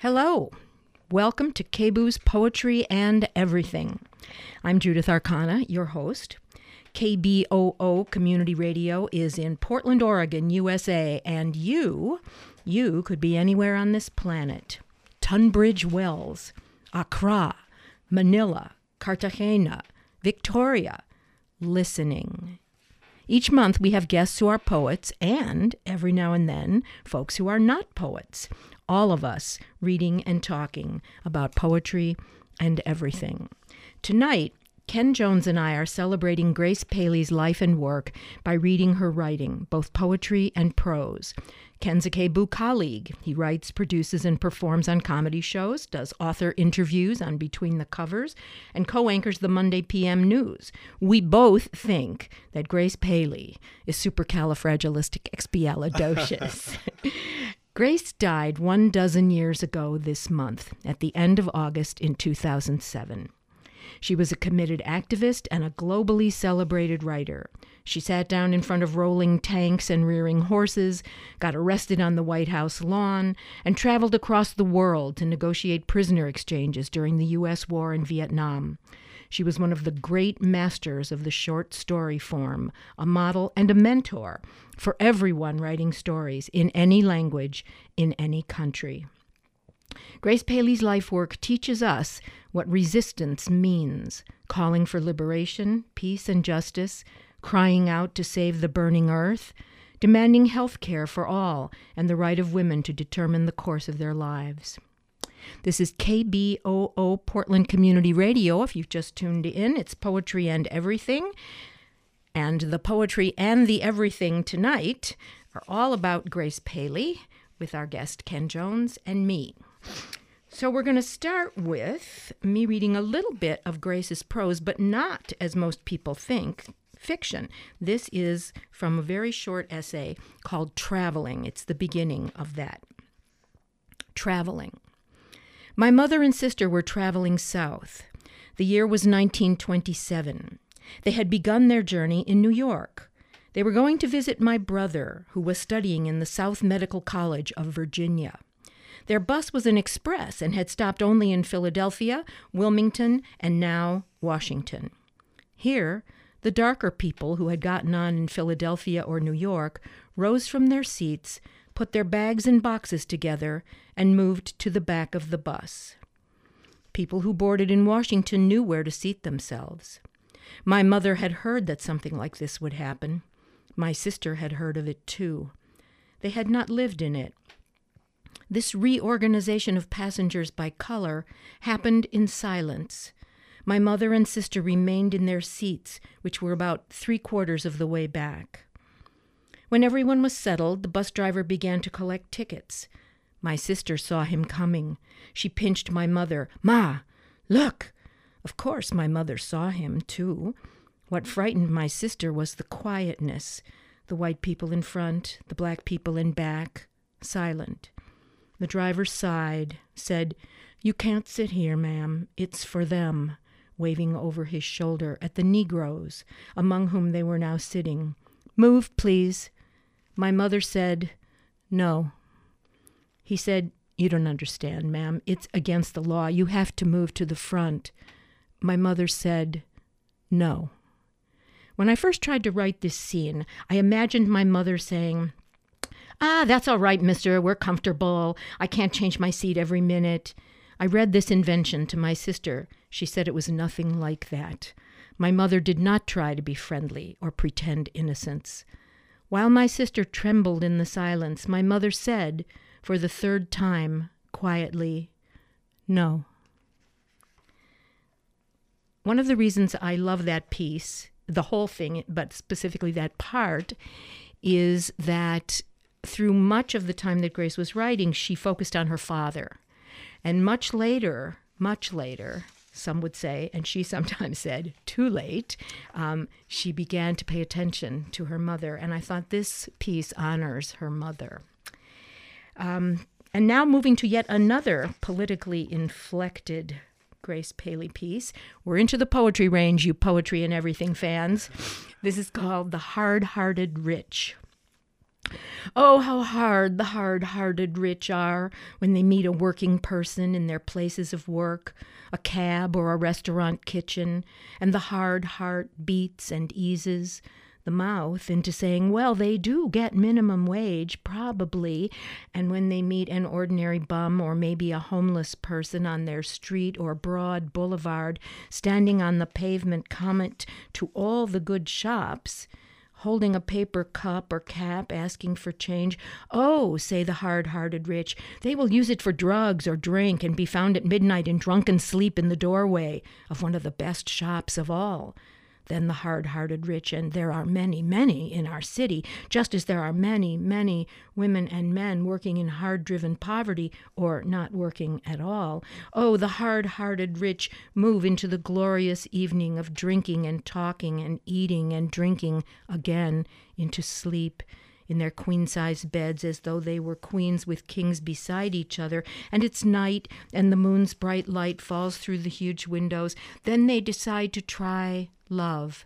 Hello, welcome to KBOO's Poetry and Everything. I'm Judith Arcana, your host. KBOO Community Radio is in Portland, Oregon, USA, and you could be anywhere on this planet. Tunbridge Wells, Accra, Manila, Cartagena, Victoria, listening. Each month we have guests who are poets and, every now and then, folks who are not poets. All of us reading and talking about poetry and everything. Tonight, Ken Jones and I are celebrating Grace Paley's life and work by reading her writing, both poetry and prose. Ken's a KBOO colleague. He writes, produces, and performs on comedy shows, does author interviews on Between the Covers, and co-anchors the Monday PM News. We both think that Grace Paley is supercalifragilisticexpialidocious. Grace died 12 years ago this month, at the end of August in 2007. She was a committed activist and a globally celebrated writer. She sat down in front of rolling tanks and rearing horses, got arrested on the White House lawn, and traveled across the world to negotiate prisoner exchanges during the U.S. war in Vietnam. She was one of the great masters of the short story form, a model and a mentor for everyone writing stories in any language, in any country. Grace Paley's life work teaches us what resistance means, calling for liberation, peace and justice, crying out to save the burning earth, demanding health care for all, and the right of women to determine the course of their lives. This is KBOO Portland Community Radio. If you've just tuned in, it's Poetry and Everything. And the poetry and the everything tonight are all about Grace Paley with our guest Ken Jones and me. So we're going to start with me reading a little bit of Grace's prose, but not, as most people think, fiction. This is from a very short essay called Traveling. It's the beginning of that. Traveling. My mother and sister were traveling south. The year was 1927. They had begun their journey in New York. They were going to visit my brother, who was studying in the South Medical College of Virginia. Their bus was an express and had stopped only in Philadelphia, Wilmington, and now Washington. Here, the darker people who had gotten on in Philadelphia or New York rose from their seats, put their bags and boxes together, and moved to the back of the bus. People who boarded in Washington knew where to seat themselves. My mother had heard that something like this would happen. My sister had heard of it, too. They had not lived in it. This reorganization of passengers by color happened in silence. My mother and sister remained in their seats, which were about 3/4 of the way back. When everyone was settled, the bus driver began to collect tickets. My sister saw him coming. She pinched my mother. "Ma, look!" Of course, my mother saw him, too. What frightened my sister was the quietness. The white people in front, the black people in back, silent. The driver sighed, said, "You can't sit here, ma'am. It's for them," waving over his shoulder at the Negroes, among whom they were now sitting. "Move, please." My mother said, "No." He said, "You don't understand, ma'am. It's against the law. You have to move to the front." My mother said, "No." When I first tried to write this scene, I imagined my mother saying, "Ah, that's all right, mister. We're comfortable. I can't change my seat every minute." I read this invention to my sister. She said it was nothing like that. My mother did not try to be friendly or pretend innocence. While my sister trembled in the silence, my mother said, for the third time, quietly, "No." One of the reasons I love that piece, the whole thing, but specifically that part, is that through much of the time that Grace was writing, she focused on her father. And much later, some would say, and she sometimes said, too late, she began to pay attention to her mother. And I thought this piece honors her mother. And now moving to yet another politically inflected Grace Paley piece. We're into the poetry range, you Poetry and Everything fans. This is called The Hard-Hearted Rich. Oh, how hard the hard-hearted rich are when they meet a working person in their places of work, a cab or a restaurant kitchen, and the hard heart beats and eases the mouth into saying, well, they do get minimum wage, probably, and when they meet an ordinary bum or maybe a homeless person on their street or broad boulevard, standing on the pavement comment to all the good shops, holding a paper cup or cap, asking for change. Oh, say the hard-hearted rich, they will use it for drugs or drink and be found at midnight in drunken sleep in the doorway of one of the best shops of all. Then the hard-hearted rich, and there are many, many in our city, just as there are many, many women and men working in hard-driven poverty or not working at all. Oh, the hard-hearted rich move into the glorious evening of drinking and talking and eating and drinking again into sleep in their queen-size beds as though they were queens with kings beside each other, and it's night and the moon's bright light falls through the huge windows. Then they decide to try love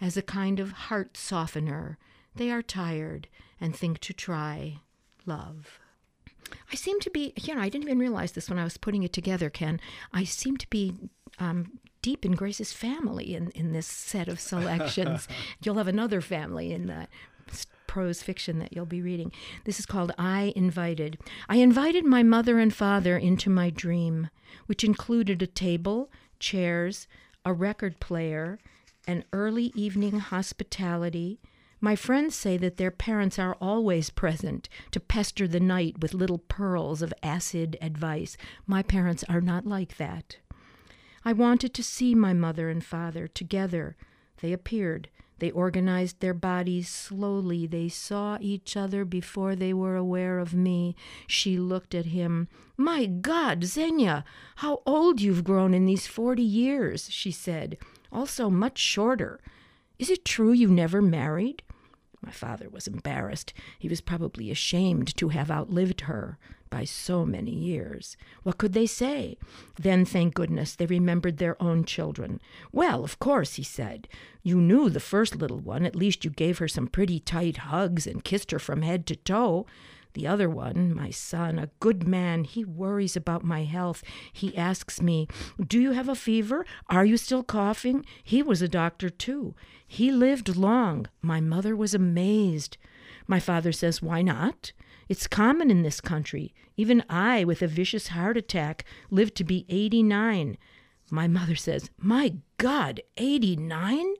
as a kind of heart softener. They are tired and think to try love. I seem to be, I didn't even realize this when I was putting it together, Ken. I seem to be deep in Grace's family in this set of selections. You'll have another family in that prose fiction that you'll be reading. This is called I Invited. I invited my mother and father into my dream, which included a table, chairs, a record player, an early evening hospitality. My friends say that their parents are always present to pester the night with little pearls of acid advice. My parents are not like that. I wanted to see my mother and father together. They appeared. They organized their bodies slowly. They saw each other before they were aware of me. She looked at him. My God, Xenia, how old you've grown in these 40 years, she said. Also much shorter. Is it true you never married? My father was embarrassed. He was probably ashamed to have outlived her by so many years. What could they say? Then, thank goodness, they remembered their own children. Well, of course, he said. You knew the first little one. At least you gave her some pretty tight hugs and kissed her from head to toe. The other one, my son, a good man, he worries about my health. He asks me, do you have a fever? Are you still coughing? He was a doctor, too. He lived long. My mother was amazed. My father says, why not? It's common in this country. Even I, with a vicious heart attack, lived to be 89. My mother says, my God, 89?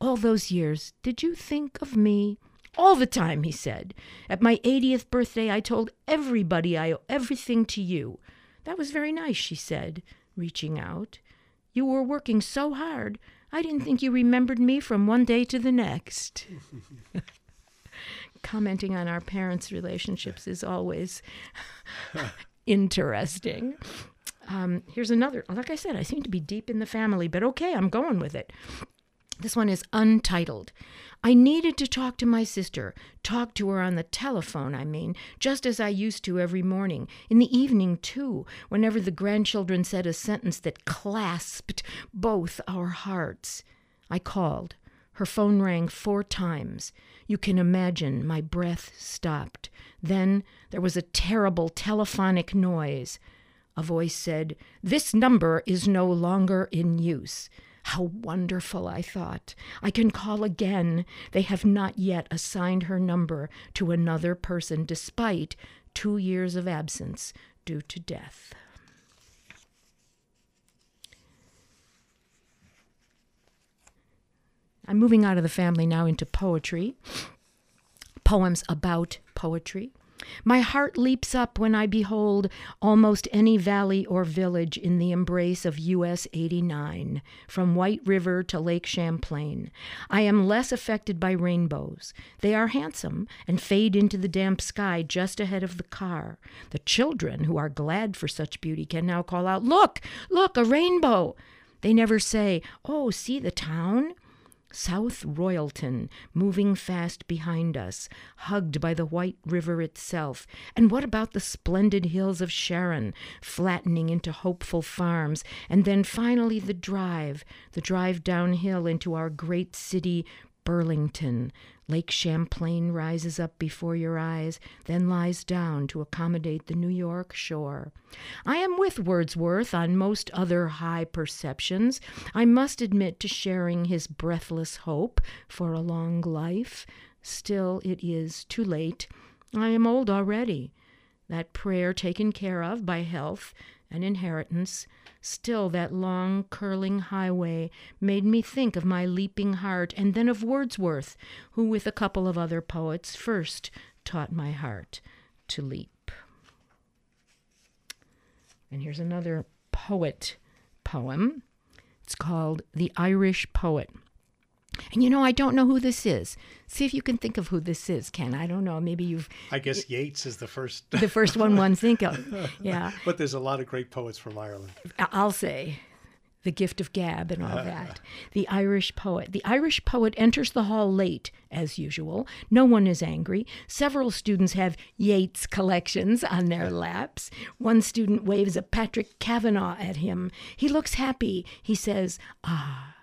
All those years, did you think of me? All the time, he said. At my 80th birthday, I told everybody I owe everything to you. That was very nice, she said, reaching out. You were working so hard, I didn't think you remembered me from one day to the next. Commenting on our parents' relationships is always interesting. Here's another. Like I said, I seem to be deep in the family, but okay, I'm going with it. This one is untitled. I needed to talk to my sister, talk to her on the telephone, just as I used to every morning, in the evening, too, whenever the grandchildren said a sentence that clasped both our hearts. I called. Her phone rang 4 times. You can imagine my breath stopped. Then there was a terrible telephonic noise. A voice said, "This number is no longer in use." How wonderful, I thought. I can call again. They have not yet assigned her number to another person, despite 2 years of absence due to death. I'm moving out of the family now into poetry, poems about poetry. My heart leaps up when I behold almost any valley or village in the embrace of U.S. 89, from White River to Lake Champlain. I am less affected by rainbows. They are handsome and fade into the damp sky just ahead of the car. The children, who are glad for such beauty, can now call out, "Look, look, a rainbow!" They never say, "Oh, see the town?" South Royalton, moving fast behind us, hugged by the White River itself. And what about the splendid hills of Sharon, flattening into hopeful farms? And then finally the drive downhill into our great city, Burlington, Lake Champlain rises up before your eyes, then lies down to accommodate the New York shore. I am with Wordsworth on most other high perceptions. I must admit to sharing his breathless hope for a long life. Still, it is too late. I am old already. That prayer taken care of by health and inheritance. Still, that long, curling highway made me think of my leaping heart, and then of Wordsworth, who, with a couple of other poets, first taught my heart to leap. And here's another poet poem. It's called The Irish Poet. And, you know, I don't know who this is. See if you can think of who this is, Ken. I don't know. Maybe you've... I guess Yeats is the first one think of. Yeah. But there's a lot of great poets from Ireland. I'll say The Gift of Gab and all that. The Irish Poet. The Irish Poet enters the hall late, as usual. No one is angry. Several students have Yeats collections on their laps. One student waves a Patrick Kavanagh at him. He looks happy. He says, "Ah."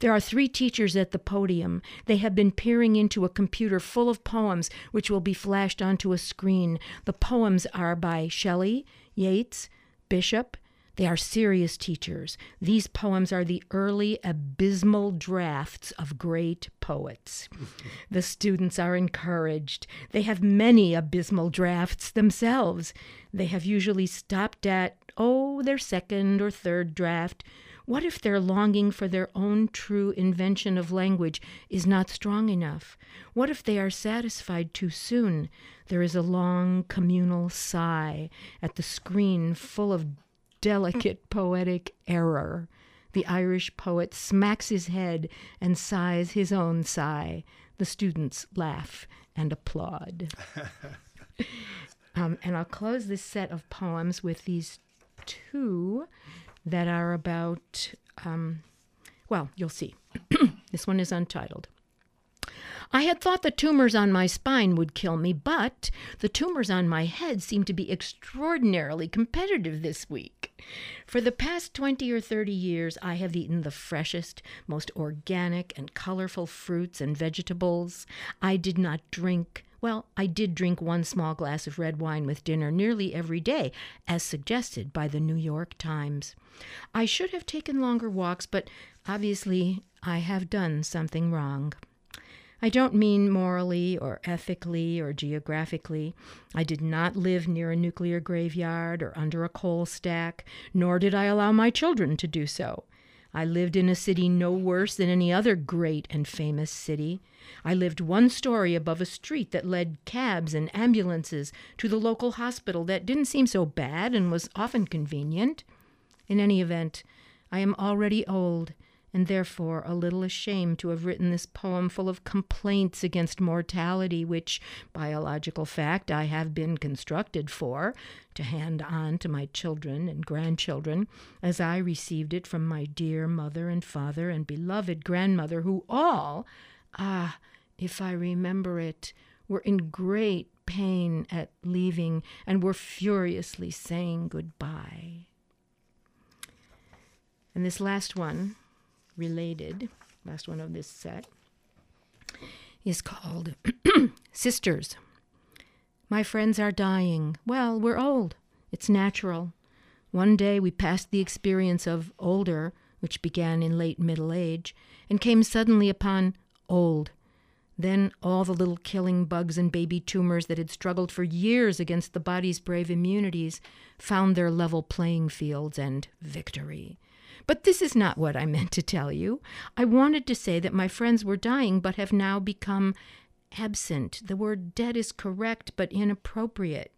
There are three teachers at the podium. They have been peering into a computer full of poems which will be flashed onto a screen. The poems are by Shelley, Yeats, Bishop. They are serious teachers. These poems are the early abysmal drafts of great poets. The students are encouraged. They have many abysmal drafts themselves. They have usually stopped at, their second or third draft. What if their longing for their own true invention of language is not strong enough? What if they are satisfied too soon? There is a long communal sigh at the screen full of delicate poetic error. The Irish poet smacks his head and sighs his own sigh. The students laugh and applaud. And I'll close this set of poems with these two that are about, you'll see. This one is untitled. I had thought the tumors on my spine would kill me, but the tumors on my head seem to be extraordinarily competitive this week. For the past 20 or 30 years, I have eaten the freshest, most organic and colorful fruits and vegetables. I did not drink. Well, I did drink one small glass of red wine with dinner nearly every day, as suggested by the New York Times. I should have taken longer walks, but obviously I have done something wrong. I don't mean morally or ethically or geographically. I did not live near a nuclear graveyard or under a coal stack, nor did I allow my children to do so. I lived in a city no worse than any other great and famous city. I lived one story above a street that led cabs and ambulances to the local hospital that didn't seem so bad and was often convenient. In any event, I am already old and therefore a little ashamed to have written this poem full of complaints against mortality, which, biological fact, I have been constructed for, to hand on to my children and grandchildren, as I received it from my dear mother and father and beloved grandmother, who all, if I remember it, were in great pain at leaving and were furiously saying goodbye. And this last one, related, last one of this set, is called Sisters. My friends are dying. Well, we're old. It's natural. One day we passed the experience of older, which began in late middle age, and came suddenly upon old. Then all the little killing bugs and baby tumors that had struggled for years against the body's brave immunities found their level playing fields and victory. But this is not what I meant to tell you. I wanted to say that my friends were dying but have now become absent. The word dead is correct but inappropriate.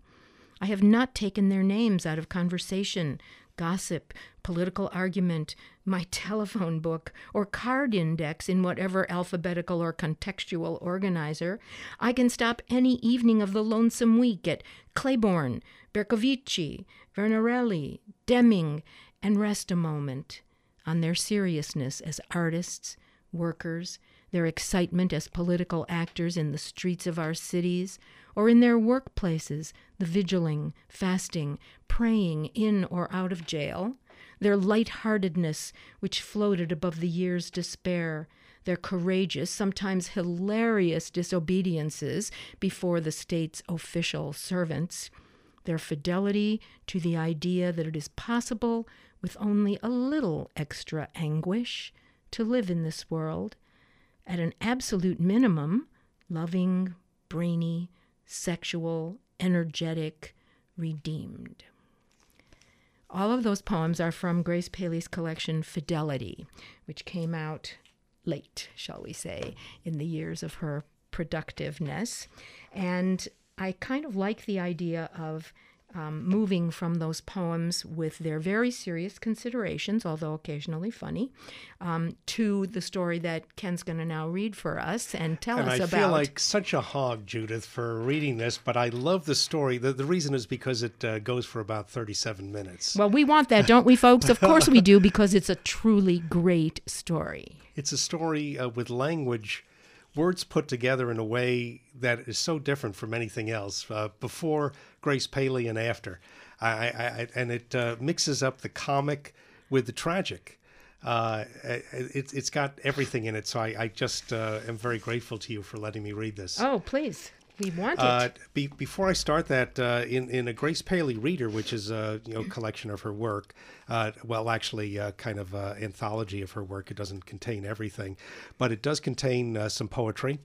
I have not taken their names out of conversation, gossip, political argument, my telephone book, or card index in whatever alphabetical or contextual organizer. I can stop any evening of the lonesome week at Claiborne, Bercovici, Vernarelli, Deming, and rest a moment on their seriousness as artists, workers, their excitement as political actors in the streets of our cities, or in their workplaces, the vigiling, fasting, praying in or out of jail, their lightheartedness which floated above the year's despair, their courageous, sometimes hilarious disobediences before the state's official servants, their fidelity to the idea that it is possible, with only a little extra anguish, to live in this world, at an absolute minimum, loving, brainy, sexual, energetic, redeemed. All of those poems are from Grace Paley's collection Fidelity, which came out late, shall we say, in the years of her productiveness. And I kind of like the idea of moving from those poems with their very serious considerations, although occasionally funny, to the story that Ken's going to now read for us and tell us about. And I feel like such a hog, Judith, for reading this, but I love the story. The reason is because it goes for about 37 minutes. Well, we want that, don't we, folks? Of course we do, because it's a truly great story. It's a story with language, words put together in a way that is so different from anything else, before Grace Paley and after. And it mixes up the comic with the tragic. It's got everything in it, so I just am very grateful to you for letting me read this. Oh, please. We want it. Before I start that, in a Grace Paley Reader, which is a collection of her work, kind of anthology of her work. It doesn't contain everything, but it does contain some poetry,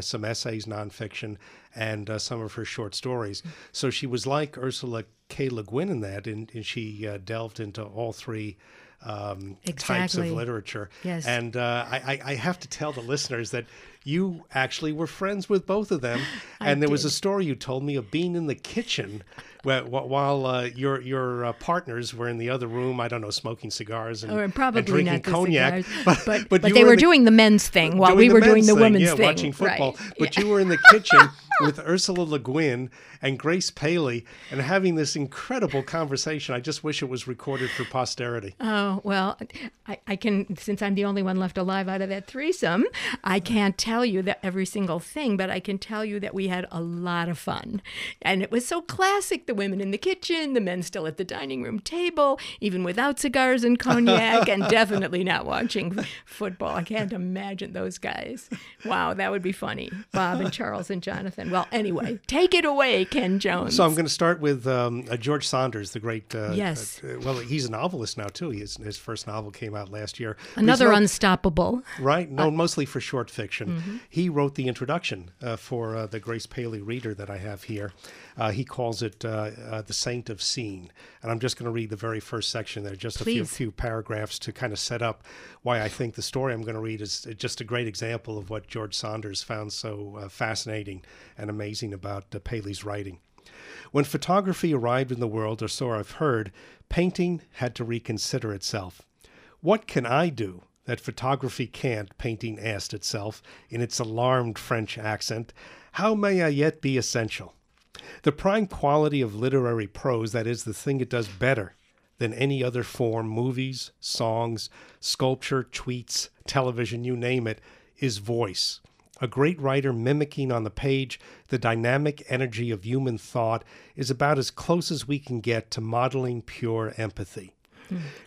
some essays, nonfiction, and some of her short stories. So she was like Ursula K. Le Guin in that, and she delved into all three types of literature. Yes. And I have to tell the listeners that you actually were friends with both of them. And there was a story you told me of being in the kitchen while your partners were in the other room, I don't know, smoking cigars and drinking cognac. Cigars, but they were doing the men's thing while we were doing the women's thing. Yeah, watching football. Right. But you were in the kitchen with Ursula Le Guin and Grace Paley and having this incredible conversation. I just wish it was recorded for posterity. Oh, well, I can, since I'm the only one left alive out of that threesome, I can't tell you that every single thing, but I can tell you that we had a lot of fun. And it was so classic, the women in the kitchen, the men still at the dining room table, even without cigars and cognac, and definitely not watching football. I can't imagine those guys. Wow, that would be funny. Bob and Charles and Jonathan. Well, anyway, take it away, Ken Jones. So I'm going to start with George Saunders, the great... yes. Well, he's a novelist now, too. His first novel came out last year. Another unstoppable. Right, known mostly for short fiction. Mm-hmm. He wrote the introduction for the Grace Paley Reader that I have here. He calls it The Saint of Scene. And I'm just going to read the very first section there, just a few paragraphs to kind of set up why I think the story I'm going to read is just a great example of what George Saunders found so fascinating and amazing about Paley's writing. When photography arrived in the world, or so I've heard, painting had to reconsider itself. What can I do that photography can't, painting asked itself in its alarmed French accent. How may I yet be essential? The prime quality of literary prose, that is, the thing it does better than any other form, movies, songs, sculpture, tweets, television, you name it, is voice. A great writer mimicking on the page the dynamic energy of human thought is about as close as we can get to modeling pure empathy.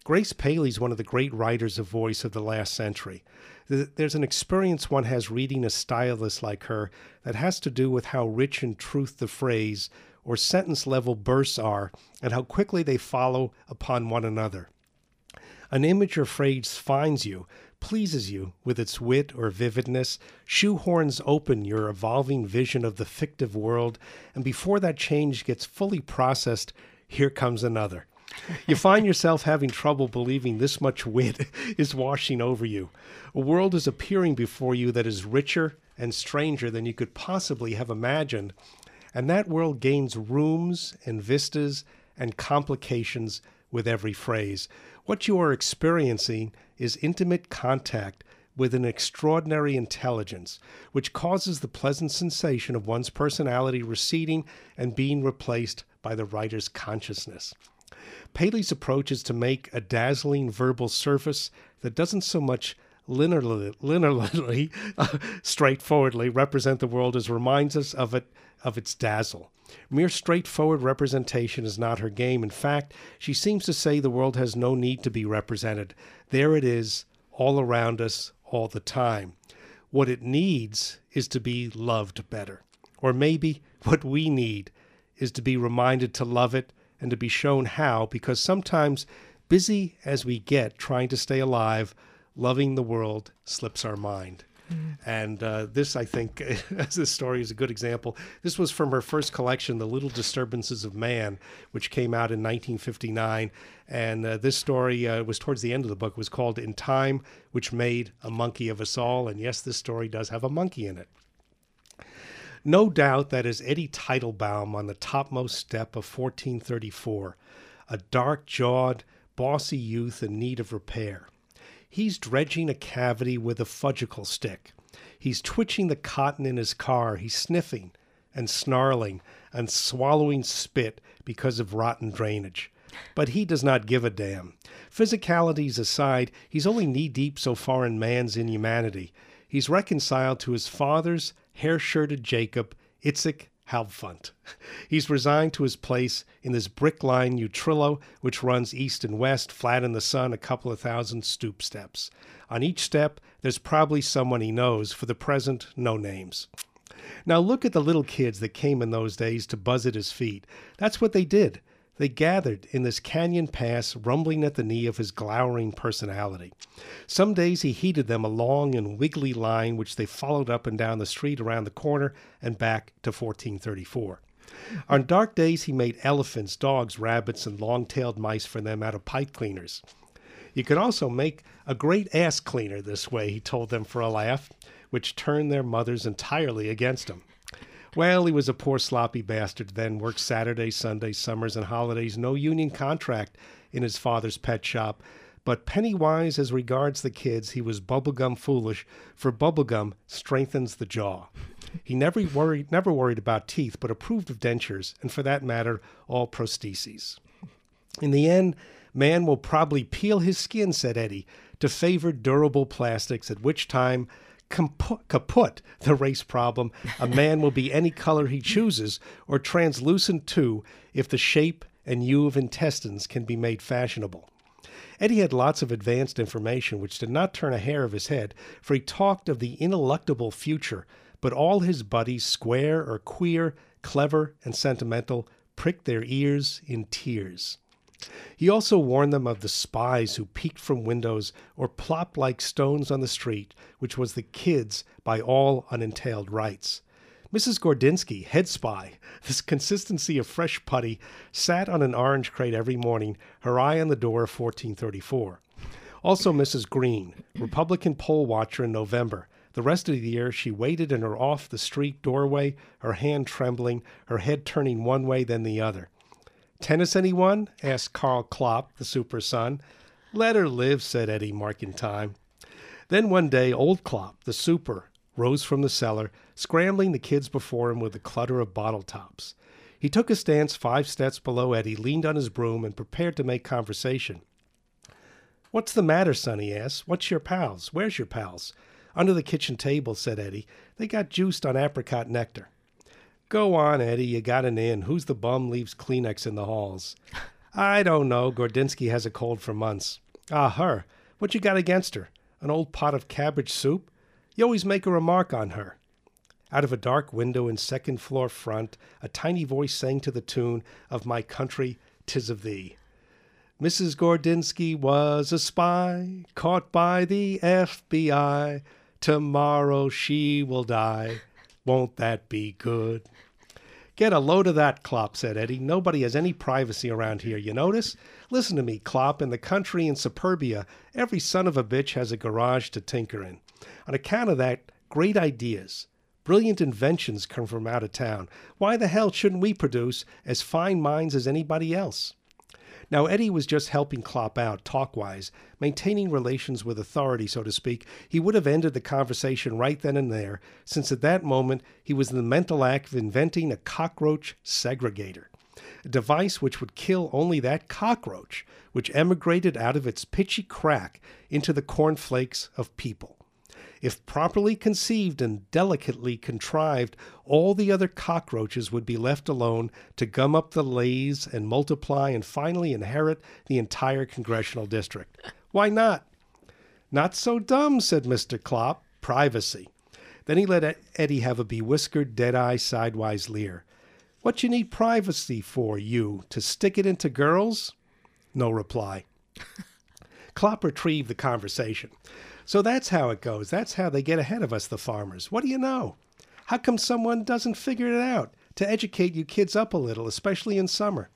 Grace Paley is one of the great writers of voice of the last century. There's an experience one has reading a stylist like her that has to do with how rich in truth the phrase or sentence-level bursts are and how quickly they follow upon one another. An image or phrase finds you, pleases you with its wit or vividness, shoehorns open your evolving vision of the fictive world, and before that change gets fully processed, here comes another. You find yourself having trouble believing this much wit is washing over you. A world is appearing before you that is richer and stranger than you could possibly have imagined, and that world gains rooms and vistas and complications with every phrase. What you are experiencing is intimate contact with an extraordinary intelligence, which causes the pleasant sensation of one's personality receding and being replaced by the writer's consciousness. Paley's approach is to make a dazzling verbal surface that doesn't so much linearly straightforwardly represent the world as reminds us of its dazzle. Mere straightforward representation is not her game. In fact, she seems to say the world has no need to be represented. There it is, all around us, all the time. What it needs is to be loved better. Or maybe what we need is to be reminded to love it and to be shown how, because sometimes, busy as we get trying to stay alive, loving the world slips our mind. And this, I think, as this story is a good example. This was from her first collection, The Little Disturbances of Man, which came out in 1959. And this story was towards the end of the book, was called In Time, Which Made a Monkey of Us All. And yes, this story does have a monkey in it. No doubt that is Eddie Teitelbaum on the topmost step of 1434, a dark-jawed, bossy youth in need of repair. He's dredging a cavity with a fudgicle stick. He's twitching the cotton in his car. He's sniffing and snarling and swallowing spit because of rotten drainage. But he does not give a damn. Physicalities aside, he's only knee-deep so far in man's inhumanity. He's reconciled to his father's hair-shirted Jacob, Itzik Halbfunt. He's resigned to his place in this brick-lined utrillo, which runs east and west, flat in the sun, a couple of thousand stoop steps. On each step, there's probably someone he knows. For the present, no names. Now look at the little kids that came in those days to buzz at his feet. That's what they did. They gathered in this canyon pass, rumbling at the knee of his glowering personality. Some days he heated them a long and wiggly line, which they followed up and down the street, around the corner, and back to 1434. On dark days, he made elephants, dogs, rabbits, and long-tailed mice for them out of pipe cleaners. You could also make a great ass cleaner this way, he told them for a laugh, which turned their mothers entirely against him. Well, he was a poor sloppy bastard then, worked Saturdays, Sundays, summers, and holidays, no union contract in his father's pet shop. But penny-wise as regards the kids, he was bubblegum foolish, for bubblegum strengthens the jaw. He never worried about teeth, but approved of dentures, and for that matter, all prostheses. In the end, man will probably peel his skin, said Eddie, to favor durable plastics, at which time kaput the race problem. A man will be any color he chooses, or translucent too, if the shape and hue of intestines can be made fashionable. Eddie had lots of advanced information, which did not turn a hair of his head, for he talked of the ineluctable future, but all his buddies, square or queer, clever and sentimental, pricked their ears in tears. He also warned them of the spies who peeked from windows or plopped like stones on the street, which was the kids by all unentailed rights. Mrs. Gordinsky, head spy, this consistency of fresh putty, sat on an orange crate every morning, her eye on the door of 1434. Also Mrs. Green, Republican poll watcher in November. The rest of the year, she waited in her off-the-street doorway, her hand trembling, her head turning one way, then the other. "Tennis, anyone?" asked Carl Klopp, the super son. "Let her live," said Eddie, marking time. Then one day, old Klopp, the super, rose from the cellar, scrambling the kids before him with a clutter of bottle tops. He took a stance 5 steps below Eddie, leaned on his broom, and prepared to make conversation. "What's the matter, son?" he asked. "What's your pals? Where's your pals?" "Under the kitchen table," said Eddie. "They got juiced on apricot nectar." "Go on, Eddie, you got an in. Who's the bum leaves Kleenex in the halls?" "I don't know. Gordinsky has a cold for months." "Ah, her. What you got against her? An old pot of cabbage soup? You always make a remark on her." Out of a dark window in second floor front, a tiny voice sang to the tune of "My Country, 'Tis of Thee." "Mrs. Gordinsky was a spy, caught by the FBI. Tomorrow she will die. Won't that be good?" "Get a load of that, Klopp," said Eddie. "Nobody has any privacy around here, you notice? Listen to me, Klopp. In the country, in suburbia, every son of a bitch has a garage to tinker in. On account of that, great ideas, brilliant inventions come from out of town. Why the hell shouldn't we produce as fine minds as anybody else?" Now, Eddie was just helping Klopp out, talk-wise, maintaining relations with authority, so to speak. He would have ended the conversation right then and there, since at that moment he was in the mental act of inventing a cockroach segregator, a device which would kill only that cockroach, which emigrated out of its pitchy crack into the cornflakes of people. If properly conceived and delicately contrived, all the other cockroaches would be left alone to gum up the lays and multiply and finally inherit the entire congressional district. Why not? Not so dumb, said Mr. Klopp. Privacy. Then he let Eddie have a bewhiskered, dead-eye, sidewise leer. What you need privacy for, you? To stick it into girls? No reply. Klopp retrieved the conversation. So that's how it goes. That's how they get ahead of us, the farmers. What do you know? How come someone doesn't figure it out? To educate you kids up a little, especially in summer.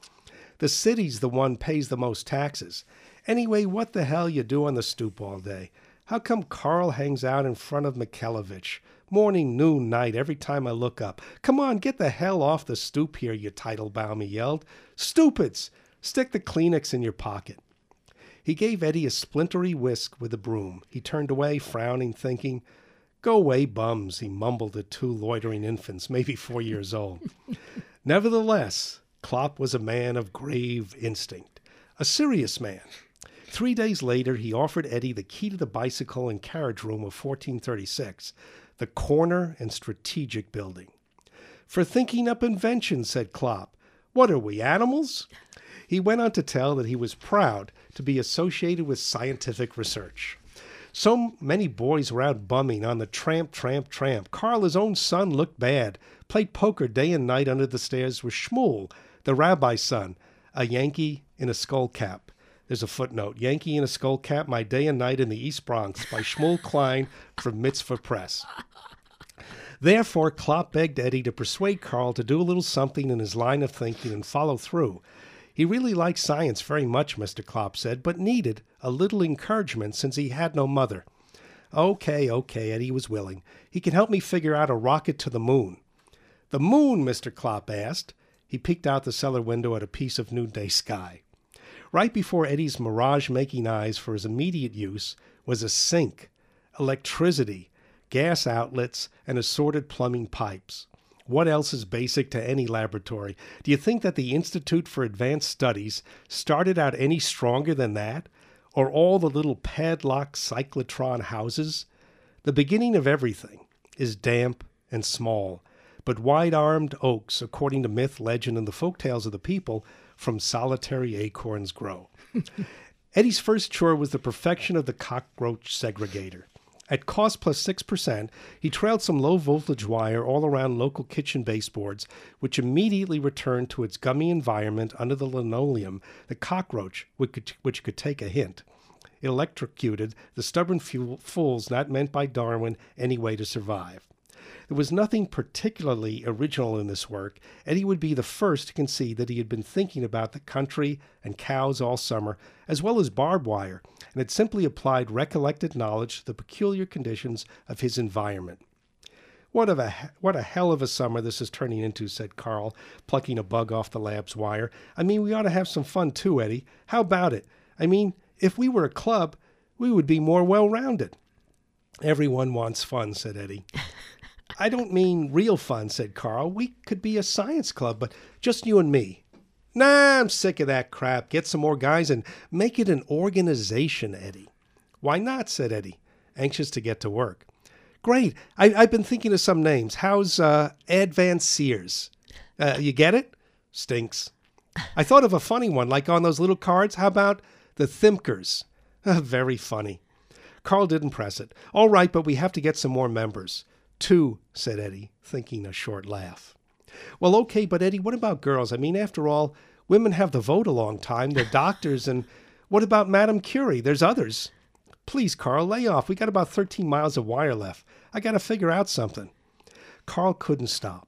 The city's the one pays the most taxes. Anyway, what the hell you do on the stoop all day? How come Carl hangs out in front of Mikhelevich? Morning, noon, night, every time I look up. Come on, get the hell off the stoop here, you Teitelbaum, he yelled. Stupids! Stick the Kleenex in your pocket. He gave Eddie a splintery whisk with a broom. He turned away, frowning, thinking. Go away, bums, he mumbled at two loitering infants, maybe 4 years old. Nevertheless, Klopp was a man of grave instinct, a serious man. 3 days later, he offered Eddie the key to the bicycle and carriage room of 1436, the corner and strategic building. For thinking up inventions, said Klopp. What are we, animals? He went on to tell that he was proud to be associated with scientific research. So many boys were out bumming on the tramp, tramp, tramp. Carl, his own son, looked bad. Played poker day and night under the stairs with Shmuel, the rabbi's son, a Yankee in a skull cap. There's a footnote. Yankee in a skull cap, my day and night in the East Bronx by Shmuel Klein from Mitzvah Press. Therefore, Klopp begged Eddie to persuade Carl to do a little something in his line of thinking and follow through. He really liked science very much, Mr. Klopp said, but needed a little encouragement since he had no mother. Okay, Eddie was willing. He can help me figure out a rocket to the moon. The moon, Mr. Klopp asked. He peeked out the cellar window at a piece of noonday sky. Right before Eddie's mirage-making eyes for his immediate use was a sink, electricity, gas outlets, and assorted plumbing pipes. What else is basic to any laboratory? Do you think that the Institute for Advanced Studies started out any stronger than that? Or all the little padlocked cyclotron houses? The beginning of everything is damp and small, but wide-armed oaks, according to myth, legend, and the folktales of the people, from solitary acorns grow. Eddie's first chore was the perfection of the cockroach segregator. At cost plus 6%, he trailed some low-voltage wire all around local kitchen baseboards, which immediately returned to its gummy environment under the linoleum, the cockroach, which could take a hint. It electrocuted the stubborn fools not meant by Darwin any way to survive. There was nothing particularly original in this work, and he would be the first to concede that he had been thinking about the country and cows all summer, as well as barbed wire, and had simply applied recollected knowledge to the peculiar conditions of his environment. What a hell of a summer this is turning into, said Carl, plucking a bug off the lab's wire. I mean, we ought to have some fun too, Eddie. How about it? I mean, if we were a club, we would be more well-rounded. Everyone wants fun, said Eddie. I don't mean real fun, said Carl. We could be a science club, but just you and me. Nah, I'm sick of that crap. Get some more guys and make it an organization, Eddie. Why not, said Eddie, anxious to get to work. Great. I've been thinking of some names. How's Advanceers? You get it? Stinks. I thought of a funny one, like on those little cards. How about the Thimkers? Very funny. Carl didn't press it. All right, but we have to get some more members. Two, said Eddie, thinking a short laugh. Well, okay, but Eddie, what about girls? I mean, after all, women have the vote a long time. They're doctors, and what about Madame Curie? There's others. Please, Carl, lay off. We got about 13 miles of wire left. I got to figure out something. Carl couldn't stop.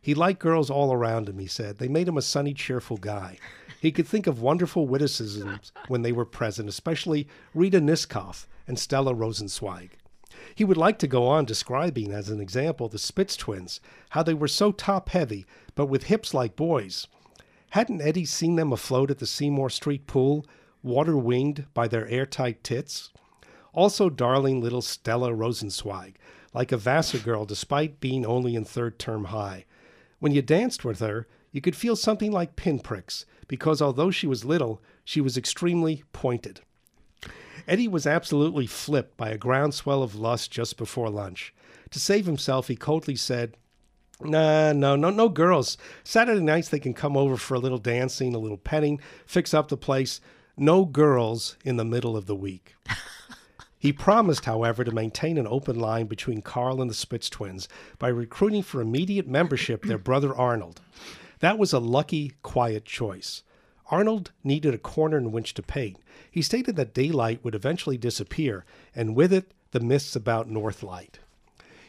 He liked girls all around him, he said. They made him a sunny, cheerful guy. He could think of wonderful witticisms when they were present, especially Rita Niskoff and Stella Rosenzweig. He would like to go on describing, as an example, the Spitz twins, how they were so top-heavy, but with hips like boys. Hadn't Eddie seen them afloat at the Seymour Street pool, water-winged by their airtight tits? Also darling little Stella Rosenzweig, like a Vassar girl despite being only in third-term high. When you danced with her, you could feel something like pinpricks, because although she was little, she was extremely pointed. Eddie was absolutely flipped by a groundswell of lust just before lunch. To save himself, he coldly said, No girls. Saturday nights they can come over for a little dancing, a little petting, fix up the place. No girls in the middle of the week. He promised, however, to maintain an open line between Carl and the Spitz twins by recruiting for immediate membership their brother Arnold. That was a lucky, quiet choice. Arnold needed a corner in which to paint. He stated that daylight would eventually disappear, and with it, the myths about Northlight.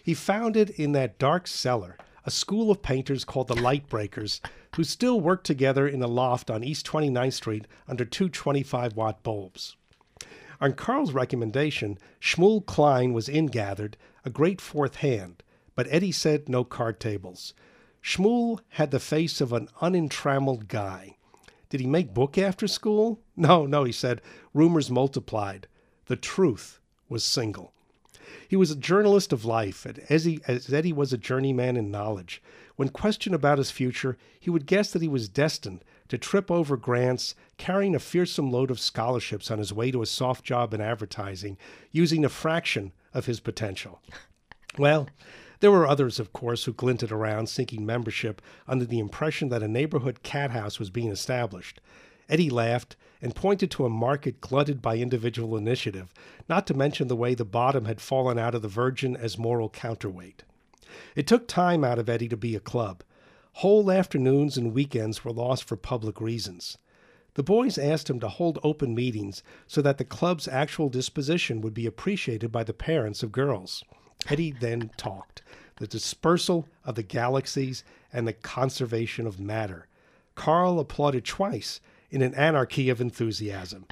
He founded in that dark cellar a school of painters called the Lightbreakers, who still work together in a loft on East 29th Street under two 25-watt bulbs. On Carl's recommendation, Shmuel Klein was ingathered, a great fourth hand, but Eddie said no card tables. Shmuel had the face of an unentrammeled guy. Did he make book after school? No, he said. Rumors multiplied. The truth was single. He was a journalist of life, and as Eddie was a journeyman in knowledge. When questioned about his future, he would guess that he was destined to trip over grants, carrying a fearsome load of scholarships on his way to a soft job in advertising, using a fraction of his potential. Well, there were others, of course, who glinted around seeking membership under the impression that a neighborhood cat house was being established. Eddie laughed and pointed to a market glutted by individual initiative, not to mention the way the bottom had fallen out of the Virgin as moral counterweight. It took time out of Eddie to be a club. Whole afternoons and weekends were lost for public reasons. The boys asked him to hold open meetings so that the club's actual disposition would be appreciated by the parents of girls. Eddie then talked. The dispersal of the galaxies and the conservation of matter. Carl applauded twice in an anarchy of enthusiasm.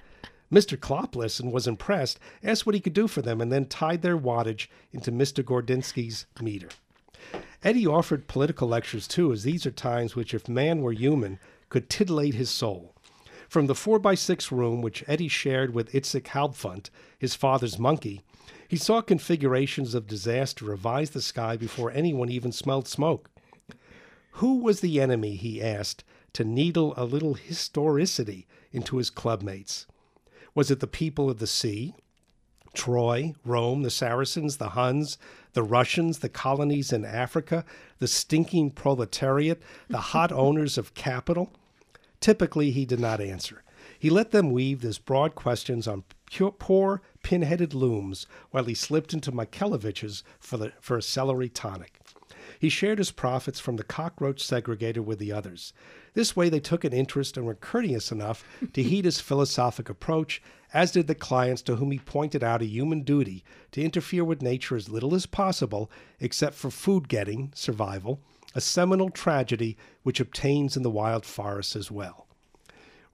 Mr. Klopp listened, was impressed, asked what he could do for them, and then tied their wattage into Mr. Gordinsky's meter. Eddie offered political lectures too, as these are times which, if man were human, could titillate his soul. From the 4x6 room, which Eddie shared with Itzik Halbfunt, his father's monkey, he saw configurations of disaster revise the sky before anyone even smelled smoke. Who was the enemy, he asked, to needle a little historicity into his clubmates? Was it the people of the sea? Troy, Rome, the Saracens, the Huns, the Russians, the colonies in Africa, the stinking proletariat, the hot owners of capital? Typically, he did not answer. He let them weave these broad questions on poor, pin-headed looms while he slipped into Mikhelevich's for a celery tonic. He shared his profits from the cockroach segregator with the others. This way they took an interest and were courteous enough to heed his philosophic approach, as did the clients to whom he pointed out a human duty to interfere with nature as little as possible, except for food-getting, survival, a seminal tragedy which obtains in the wild forests as well.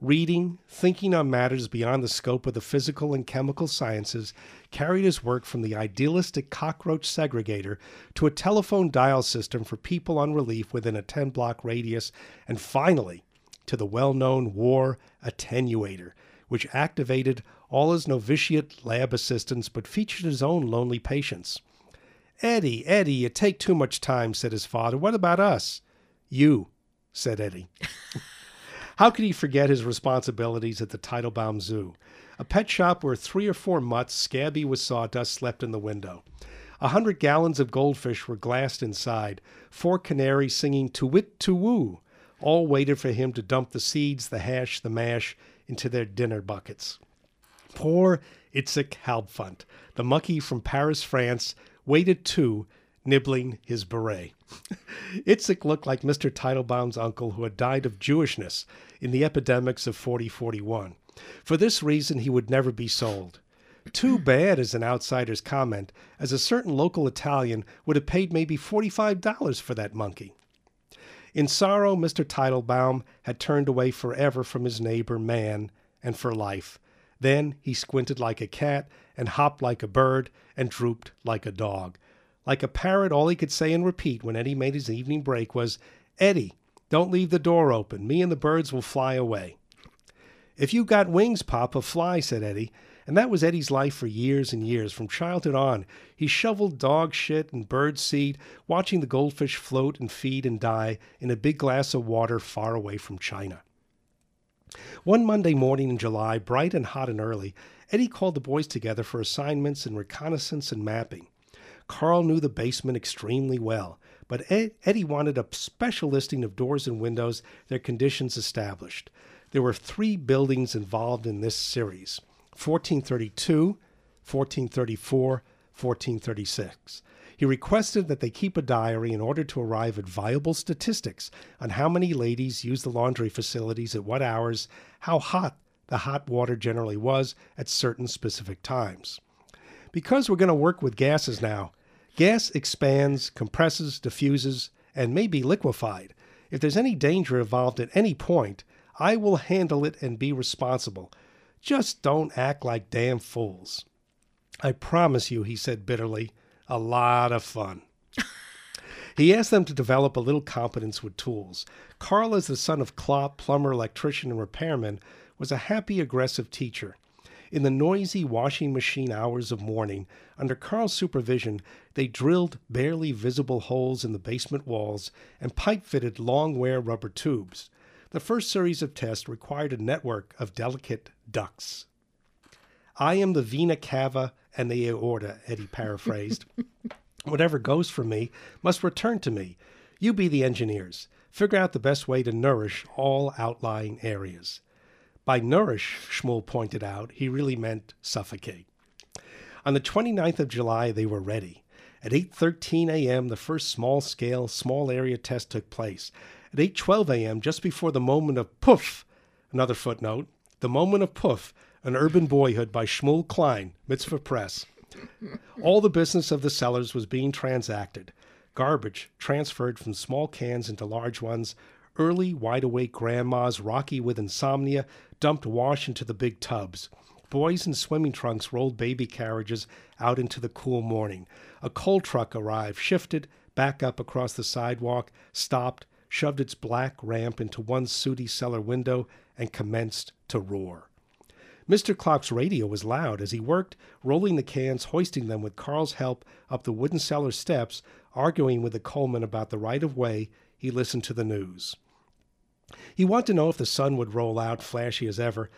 Reading, thinking on matters beyond the scope of the physical and chemical sciences, carried his work from the idealistic cockroach segregator to a telephone dial system for people on relief within a 10-block radius, and finally to the well-known war attenuator, which activated all his novitiate lab assistants but featured his own lonely patients. Eddie, you take too much time, said his father. What about us? You, said Eddie. How could he forget his responsibilities at the Teitelbaum Zoo, a pet shop where 3 or 4 mutts, scabby with sawdust, slept in the window. 100 gallons of goldfish were glassed inside, 4 canaries singing to wit to woo, all waited for him to dump the seeds, the hash, the mash into their dinner buckets. Poor Itzik Halbfunt, the monkey from Paris, France, waited too, nibbling his beret. Itzik looked like Mr. Teitelbaum's uncle who had died of Jewishness in the epidemics of 40-41. For this reason, he would never be sold. Too bad is an outsider's comment, as a certain local Italian would have paid maybe $45 for that monkey. In sorrow, Mr. Teitelbaum had turned away forever from his neighbor, man, and for life. Then he squinted like a cat and hopped like a bird and drooped like a dog. Like a parrot, all he could say and repeat when Eddie made his evening break was, "Eddie, don't leave the door open. Me and the birds will fly away." "If you got wings, Papa, fly," said Eddie. And that was Eddie's life for years and years. From childhood on, he shoveled dog shit and bird seed, watching the goldfish float and feed and die in a big glass of water far away from China. One Monday morning in July, bright and hot and early, Eddie called the boys together for assignments in reconnaissance and mapping. Carl knew the basement extremely well, but Eddie wanted a special listing of doors and windows, their conditions established. There were 3 buildings involved in this series: 1432, 1434, 1436. He requested that they keep a diary in order to arrive at viable statistics on how many ladies used the laundry facilities at what hours, how hot the hot water generally was at certain specific times. Because we're going to work with gases now, gas expands, compresses, diffuses, and may be liquefied. If there's any danger involved at any point, I will handle it and be responsible. Just don't act like damn fools. I promise you, he said bitterly, a lot of fun. He asked them to develop a little competence with tools. Carl, as the son of Klopp, plumber, electrician, and repairman, was a happy, aggressive teacher. In the noisy washing machine hours of morning, under Carl's supervision, they drilled barely visible holes in the basement walls and pipe-fitted long-wear rubber tubes. The first series of tests required a network of delicate ducts. I am the vena cava and the aorta, Eddie paraphrased. Whatever goes from me must return to me. You be the engineers. Figure out the best way to nourish all outlying areas. By nourish, Shmuel pointed out, he really meant suffocate. On the 29th of July, they were ready. At 8:13 a.m., the first small-scale, small-area test took place. At 8:12 a.m., just before the moment of poof, another footnote, the moment of poof, An Urban Boyhood by Shmuel Klein, Mitzvah Press. All the business of the cellars was being transacted. Garbage transferred from small cans into large ones. Early, wide-awake grandmas, rocky with insomnia, dumped wash into the big tubs. Boys in swimming trunks rolled baby carriages out into the cool morning. A coal truck arrived, shifted, back up across the sidewalk, stopped, shoved its black ramp into one sooty cellar window, and commenced to roar. Mr. Klopp's radio was loud as he worked, rolling the cans, hoisting them with Carl's help up the wooden cellar steps, arguing with the coalman about the right-of-way. He listened to the news. He wanted to know if the sun would roll out, flashy as ever,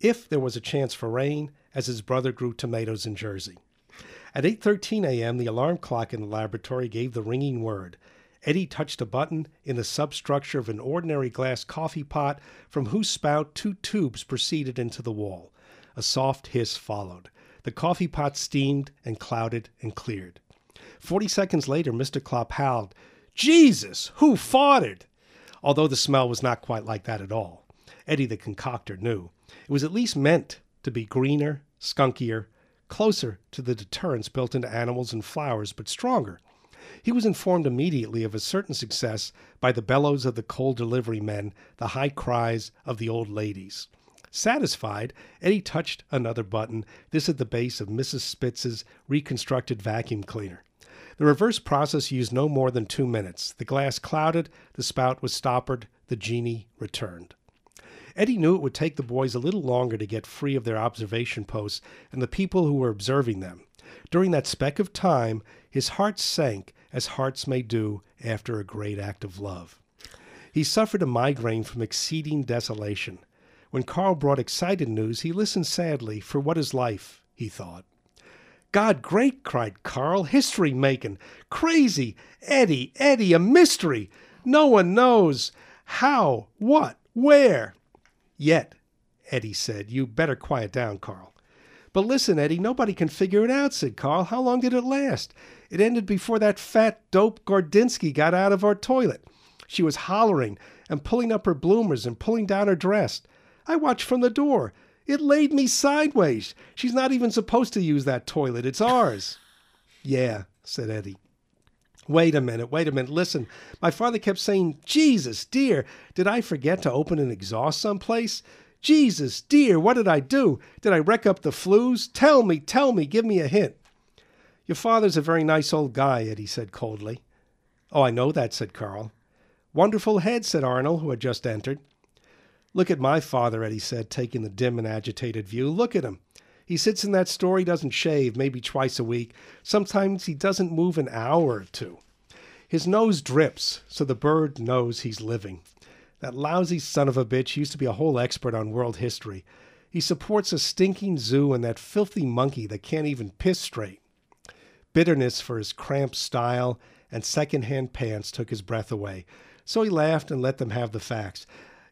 if there was a chance for rain, as his brother grew tomatoes in Jersey. At 8:13 a.m., the alarm clock in the laboratory gave the ringing word. Eddie touched a button in the substructure of an ordinary glass coffee pot, from whose spout two tubes proceeded into the wall. A soft hiss followed. The coffee pot steamed and clouded and cleared. 40 seconds later, Mr. Klopp howled, "Jesus, who farted?" Although the smell was not quite like that at all. Eddie the concoctor knew. It was at least meant to be greener, skunkier, closer to the deterrents built into animals and flowers, but stronger. He was informed immediately of a certain success by the bellows of the coal delivery men, the high cries of the old ladies. Satisfied, Eddie touched another button, this at the base of Mrs. Spitz's reconstructed vacuum cleaner. The reverse process used no more than 2 minutes. The glass clouded, the spout was stoppered, the genie returned. Eddie knew it would take the boys a little longer to get free of their observation posts and the people who were observing them. During that speck of time, his heart sank, as hearts may do after a great act of love. He suffered a migraine from exceeding desolation. When Carl brought excited news, he listened sadly, for what is life, he thought. "God, great," cried Carl, "history-making. Crazy! Eddie, a mystery! No one knows. How, what, where?" "Yet," Eddie said, "you better quiet down, Carl." "But listen, Eddie, nobody can figure it out," said Carl. "How long did it last? It ended before that fat dope Gordinsky got out of our toilet. She was hollering and pulling up her bloomers and pulling down her dress. I watched from the door. It laid me sideways. She's not even supposed to use that toilet. It's ours." "Yeah," said Eddie. Wait a minute. Listen, my father kept saying, 'Jesus, dear, did I forget to open an exhaust someplace? Jesus, dear, what did I do? Did I wreck up the flues? Tell me, give me a hint.'" "Your father's a very nice old guy," Eddie said coldly. "Oh, I know that," said Carl. "Wonderful head," said Arnold, who had just entered. "Look at my father," Eddie said, taking the dim and agitated view. "Look at him. He sits in that store, he doesn't shave, maybe twice a week. Sometimes he doesn't move an hour or two. His nose drips, so the bird knows he's living. That lousy son of a bitch used to be a whole expert on world history. He supports a stinking zoo and that filthy monkey that can't even piss straight." Bitterness for his cramped style and second-hand pants took his breath away, so he laughed and let them have the facts.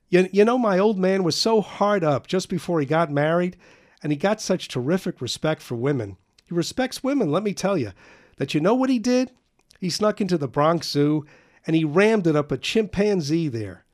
You know, my old man was so hard up just before he got married, and he got such terrific respect for women. He respects women, let me tell you. That you know what he did? He snuck into the Bronx Zoo and he rammed it up a chimpanzee there.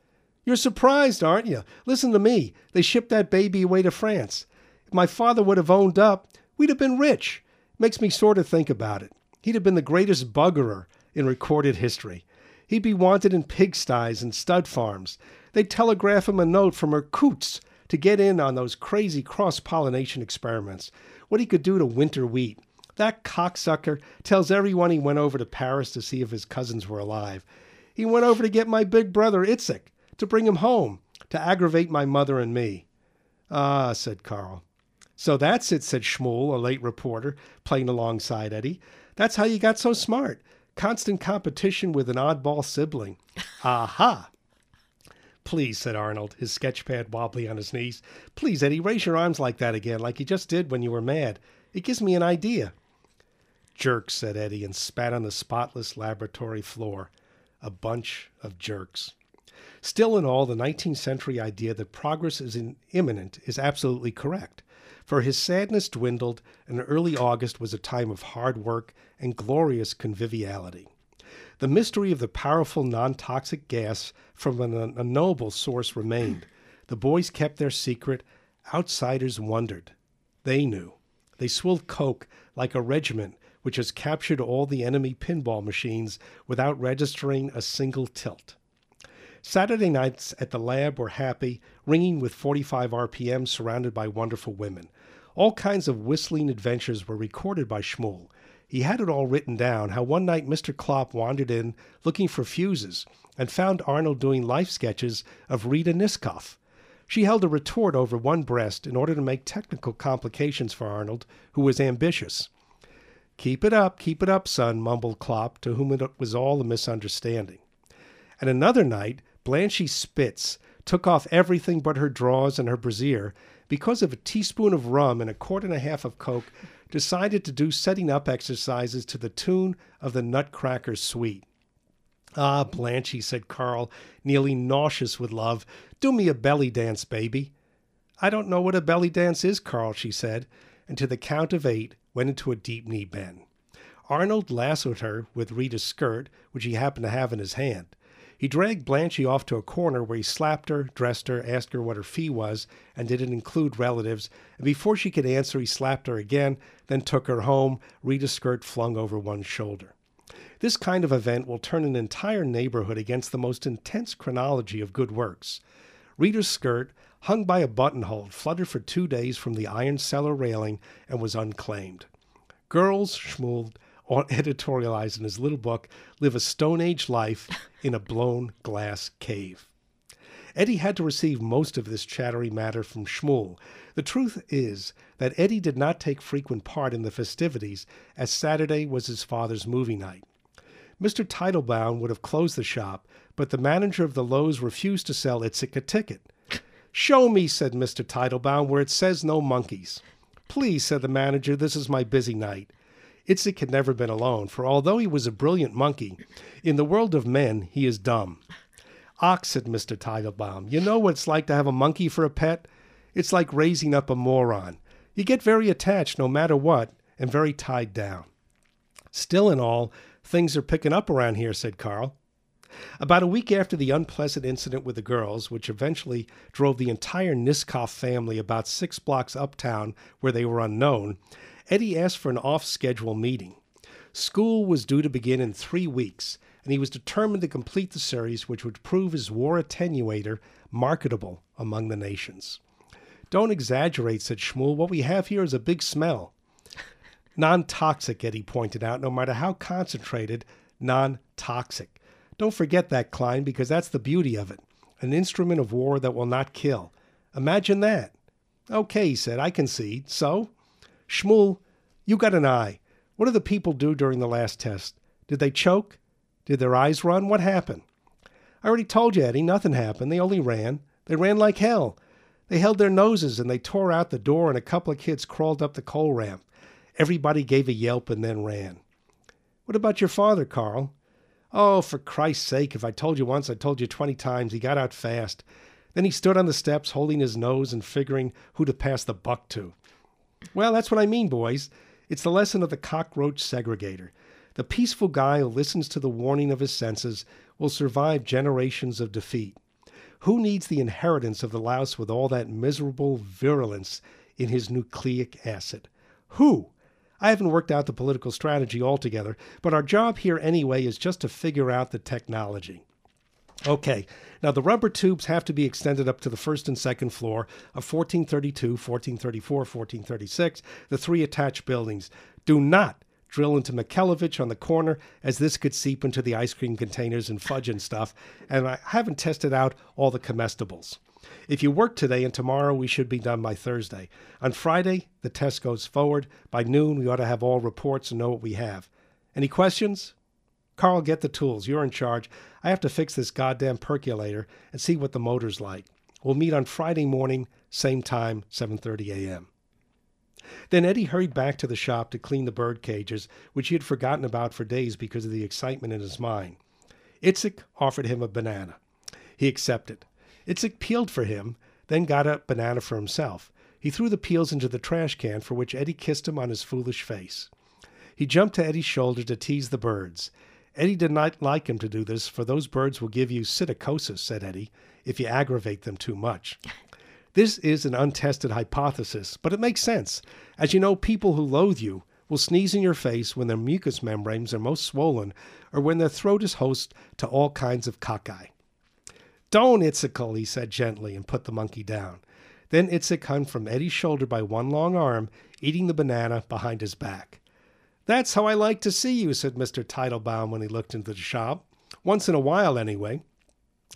You're surprised, aren't you? Listen to me. They shipped that baby away to France. If my father would have owned up, we'd have been rich. Makes me sort of think about it. He'd have been the greatest buggerer in recorded history. He'd be wanted in pigsties and stud farms. They'd telegraph him a note from Irkutsk to get in on those crazy cross-pollination experiments. What he could do to winter wheat. That cocksucker tells everyone he went over to Paris to see if his cousins were alive. He went over to get my big brother, Itzik, to bring him home, to aggravate my mother and me. Ah, said Carl. So that's it, said Shmuel, a late reporter, playing alongside Eddie. That's how you got so smart. Constant competition with an oddball sibling. Aha! Please, said Arnold, his sketchpad wobbly on his knees. Please, Eddie, raise your arms like that again, like you just did when you were mad. It gives me an idea. Jerks, said Eddie, and spat on the spotless laboratory floor. A bunch of jerks. Still in all, the 19th century idea that progress is imminent is absolutely correct, for his sadness dwindled, and early August was a time of hard work and glorious conviviality. The mystery of the powerful non-toxic gas from an unknowable source remained. The boys kept their secret. Outsiders wondered. They knew. They swilled coke like a regiment which has captured all the enemy pinball machines without registering a single tilt. Saturday nights at the lab were happy, ringing with 45 RPM, surrounded by wonderful women. All kinds of whistling adventures were recorded by Shmuel. He had it all written down, how one night Mr. Klopp wandered in looking for fuses and found Arnold doing life sketches of Rita Niskoff. She held a retort over one breast in order to make technical complications for Arnold, who was ambitious. Keep it up, son, mumbled Klopp, to whom it was all a misunderstanding. And another night, Blanche Spitz took off everything but her drawers and her brassiere because of a teaspoon of rum and a quart and a half of coke, decided to do setting up exercises to the tune of the Nutcracker Suite. Ah, Blanche, said Carl, nearly nauseous with love. Do me a belly dance, baby. I don't know what a belly dance is, Carl, she said, and to the count of 8 went into a deep knee bend. Arnold lassoed her with Rita's skirt, which he happened to have in his hand. He dragged Blanche off to a corner where he slapped her, dressed her, asked her what her fee was, and didn't include relatives, and before she could answer, he slapped her again, then took her home, Rita's skirt flung over one shoulder. This kind of event will turn an entire neighborhood against the most intense chronology of good works. Rita's skirt, hung by a buttonhole, fluttered for 2 days from the iron cellar railing and was unclaimed. Girls, Shmuel editorialized in his little book, live a Stone Age life in a blown glass cave. Eddie had to receive most of this chattery matter from Shmuel. The truth is that Eddie did not take frequent part in the festivities, as Saturday was his father's movie night. Mr. Teitelbaum would have closed the shop, but the manager of the Lowe's refused to sell Itzik a ticket. Show me, said Mr. Teitelbaum, where it says no monkeys. Please, said the manager, this is my busy night. Itzik had never been alone, for although he was a brilliant monkey, in the world of men he is dumb. Ox, said Mr. Teitelbaum, you know what it's like to have a monkey for a pet? It's like raising up a moron. You get very attached no matter what, and very tied down. Still in all, things are picking up around here, said Carl. About a week after the unpleasant incident with the girls, which eventually drove the entire Niskoff family about 6 blocks uptown where they were unknown, Eddie asked for an off-schedule meeting. School was due to begin in 3 weeks, and he was determined to complete the series which would prove his war attenuator marketable among the nations. Don't exaggerate, said Shmuel. What we have here is a big smell. Non-toxic, Eddie pointed out, no matter how concentrated, non-toxic. Don't forget that, Klein, because that's the beauty of it. An instrument of war that will not kill. Imagine that. Okay, he said, I concede. So? Shmuel, you got an eye. What did the people do during the last test? Did they choke? Did their eyes run? What happened? I already told you, Eddie, nothing happened. They only ran. They ran like hell. They held their noses and they tore out the door and a couple of kids crawled up the coal ramp. Everybody gave a yelp and then ran. What about your father, Carl? Oh, for Christ's sake, if I told you once, I told you 20 times. He got out fast. Then he stood on the steps holding his nose and figuring who to pass the buck to. Well, that's what I mean, boys. It's the lesson of the cockroach segregator. The peaceful guy who listens to the warning of his senses will survive generations of defeat. Who needs the inheritance of the louse with all that miserable virulence in his nucleic acid? Who? I haven't worked out the political strategy altogether, but our job here anyway is just to figure out the technology. Okay, now the rubber tubes have to be extended up to the first and second floor of 1432, 1434, 1436, the three attached buildings. Do not drill into Mikhelevich on the corner, as this could seep into the ice cream containers and fudge and stuff, and I haven't tested out all the comestibles. If you work today and tomorrow, we should be done by Thursday. On Friday, the test goes forward. By noon, we ought to have all reports and know what we have. Any questions? Carl, get the tools. You're in charge. I have to fix this goddamn percolator and see what the motor's like. We'll meet on Friday morning, same time, 7:30 a.m. Then Eddie hurried back to the shop to clean the bird cages, which he had forgotten about for days because of the excitement in his mind. Itzik offered him a banana. He accepted. Itzik peeled for him, then got a banana for himself. He threw the peels into the trash can, for which Eddie kissed him on his foolish face. He jumped to Eddie's shoulder to tease the birds. Eddie did not like him to do this, for those birds will give you psittacosis, said Eddie, if you aggravate them too much. This is an untested hypothesis, but it makes sense. As you know, people who loathe you will sneeze in your face when their mucous membranes are most swollen or when their throat is host to all kinds of cocci. "Don't, Itzical," he said gently, and put the monkey down. Then Itzik hung from Eddie's shoulder by one long arm, eating the banana behind his back. "That's how I like to see you," said Mr. Teitelbaum when he looked into the shop. Once in a while, anyway.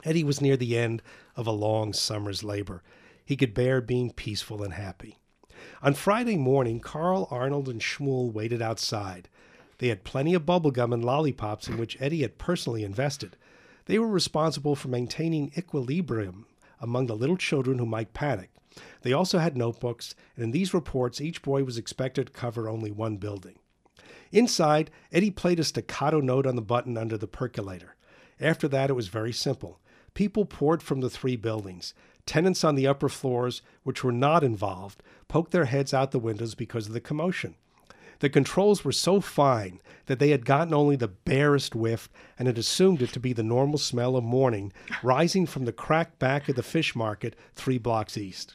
Eddie was near the end of a long summer's labor. He could bear being peaceful and happy. On Friday morning, Carl, Arnold, and Shmuel waited outside. They had plenty of bubblegum and lollipops in which Eddie had personally invested. They were responsible for maintaining equilibrium among the little children who might panic. They also had notebooks, and in these reports, each boy was expected to cover only one building. Inside, Eddie played a staccato note on the button under the percolator. After that, it was very simple. People poured from the three buildings. Tenants on the upper floors, which were not involved, poked their heads out the windows because of the commotion. The controls were so fine that they had gotten only the barest whiff and had assumed it to be the normal smell of morning rising from the cracked back of the fish market 3 blocks east.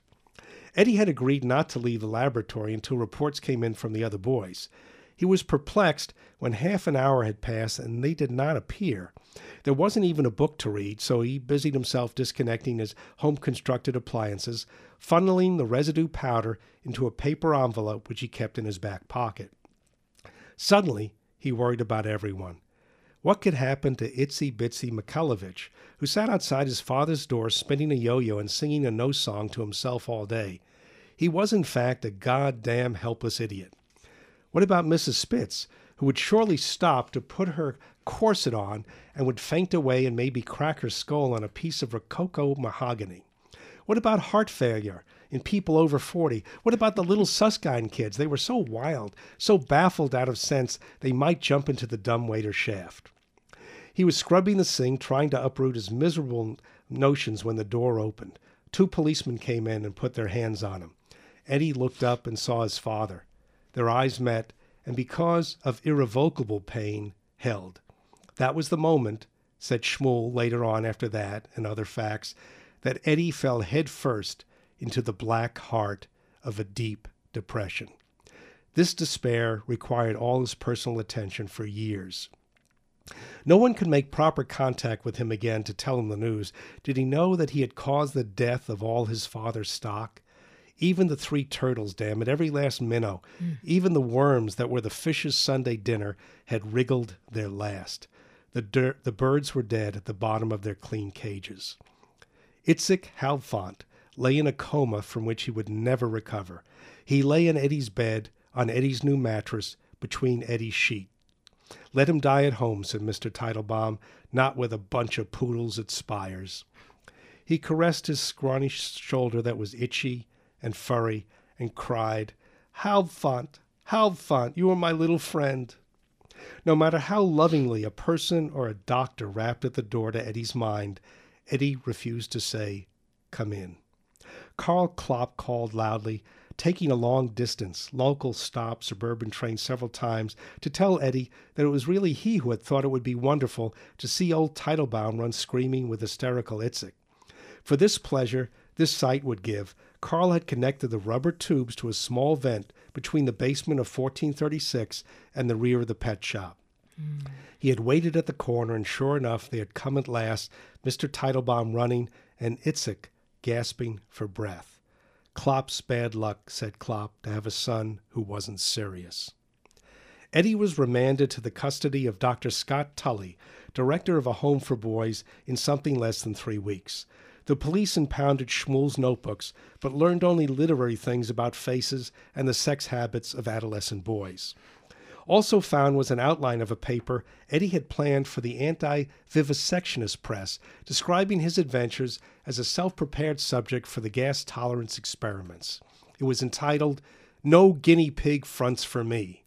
Eddie had agreed not to leave the laboratory until reports came in from the other boys. He was perplexed when half an hour had passed and they did not appear. There wasn't even a book to read, so he busied himself disconnecting his home-constructed appliances, funneling the residue powder into a paper envelope which he kept in his back pocket. Suddenly, he worried about everyone. What could happen to Itsy Bitsy Mikhelevich, who sat outside his father's door spinning a yo-yo and singing a no song to himself all day? He was, in fact, a goddamn helpless idiot. What about Mrs. Spitz, who would surely stop to put her corset on and would faint away and maybe crack her skull on a piece of rococo mahogany? What about heart failure in people over 40? What about the little Suskind kids? They were so wild, so baffled out of sense, they might jump into the dumbwaiter shaft. He was scrubbing the sink, trying to uproot his miserable notions when the door opened. 2 policemen came in and put their hands on him. Eddie looked up and saw his father. Their eyes met, and because of irrevocable pain, held. That was the moment, said Shmuel later on after that and other facts, that Eddie fell headfirst into the black heart of a deep depression. This despair required all his personal attention for years. No one could make proper contact with him again to tell him the news. Did he know that he had caused the death of all his father's stock? Even the 3 turtles, damn it, every last minnow, even the worms that were the fish's Sunday dinner had wriggled their last. The birds were dead at the bottom of their clean cages. Itzik Halbfunt lay in a coma from which he would never recover. He lay in Eddie's bed, on Eddie's new mattress, between Eddie's sheets. Let him die at home, said Mr. Teitelbaum, not with a bunch of poodles at Spires. He caressed his scrawny shoulder that was itchy and furry and cried, "Halbfunt, Halbfunt, you are my little friend." No matter how lovingly a person or a doctor rapped at the door to Eddie's mind, Eddie refused to say, "Come in." Carl Klopp called loudly, taking a long distance, local stop, suburban train several times, to tell Eddie that it was really he who had thought it would be wonderful to see old Teitelbaum run screaming with hysterical Itzik. For this pleasure this sight would give, Carl had connected the rubber tubes to a small vent between the basement of 1436 and the rear of the pet shop. Mm. He had waited at the corner, and sure enough, they had come at last, Mr. Teitelbaum running, and Itzik gasping for breath. Klopp's bad luck, said Klopp, to have a son who wasn't serious. Eddie was remanded to the custody of Dr. Scott Tully, director of a home for boys, in something less than 3 weeks. The police impounded Shmuel's notebooks, but learned only literary things about faces and the sex habits of adolescent boys. Also found was an outline of a paper Eddie had planned for the anti-vivisectionist press, describing his adventures as a self-prepared subject for the gas tolerance experiments. It was entitled, "No Guinea Pig Fronts for Me."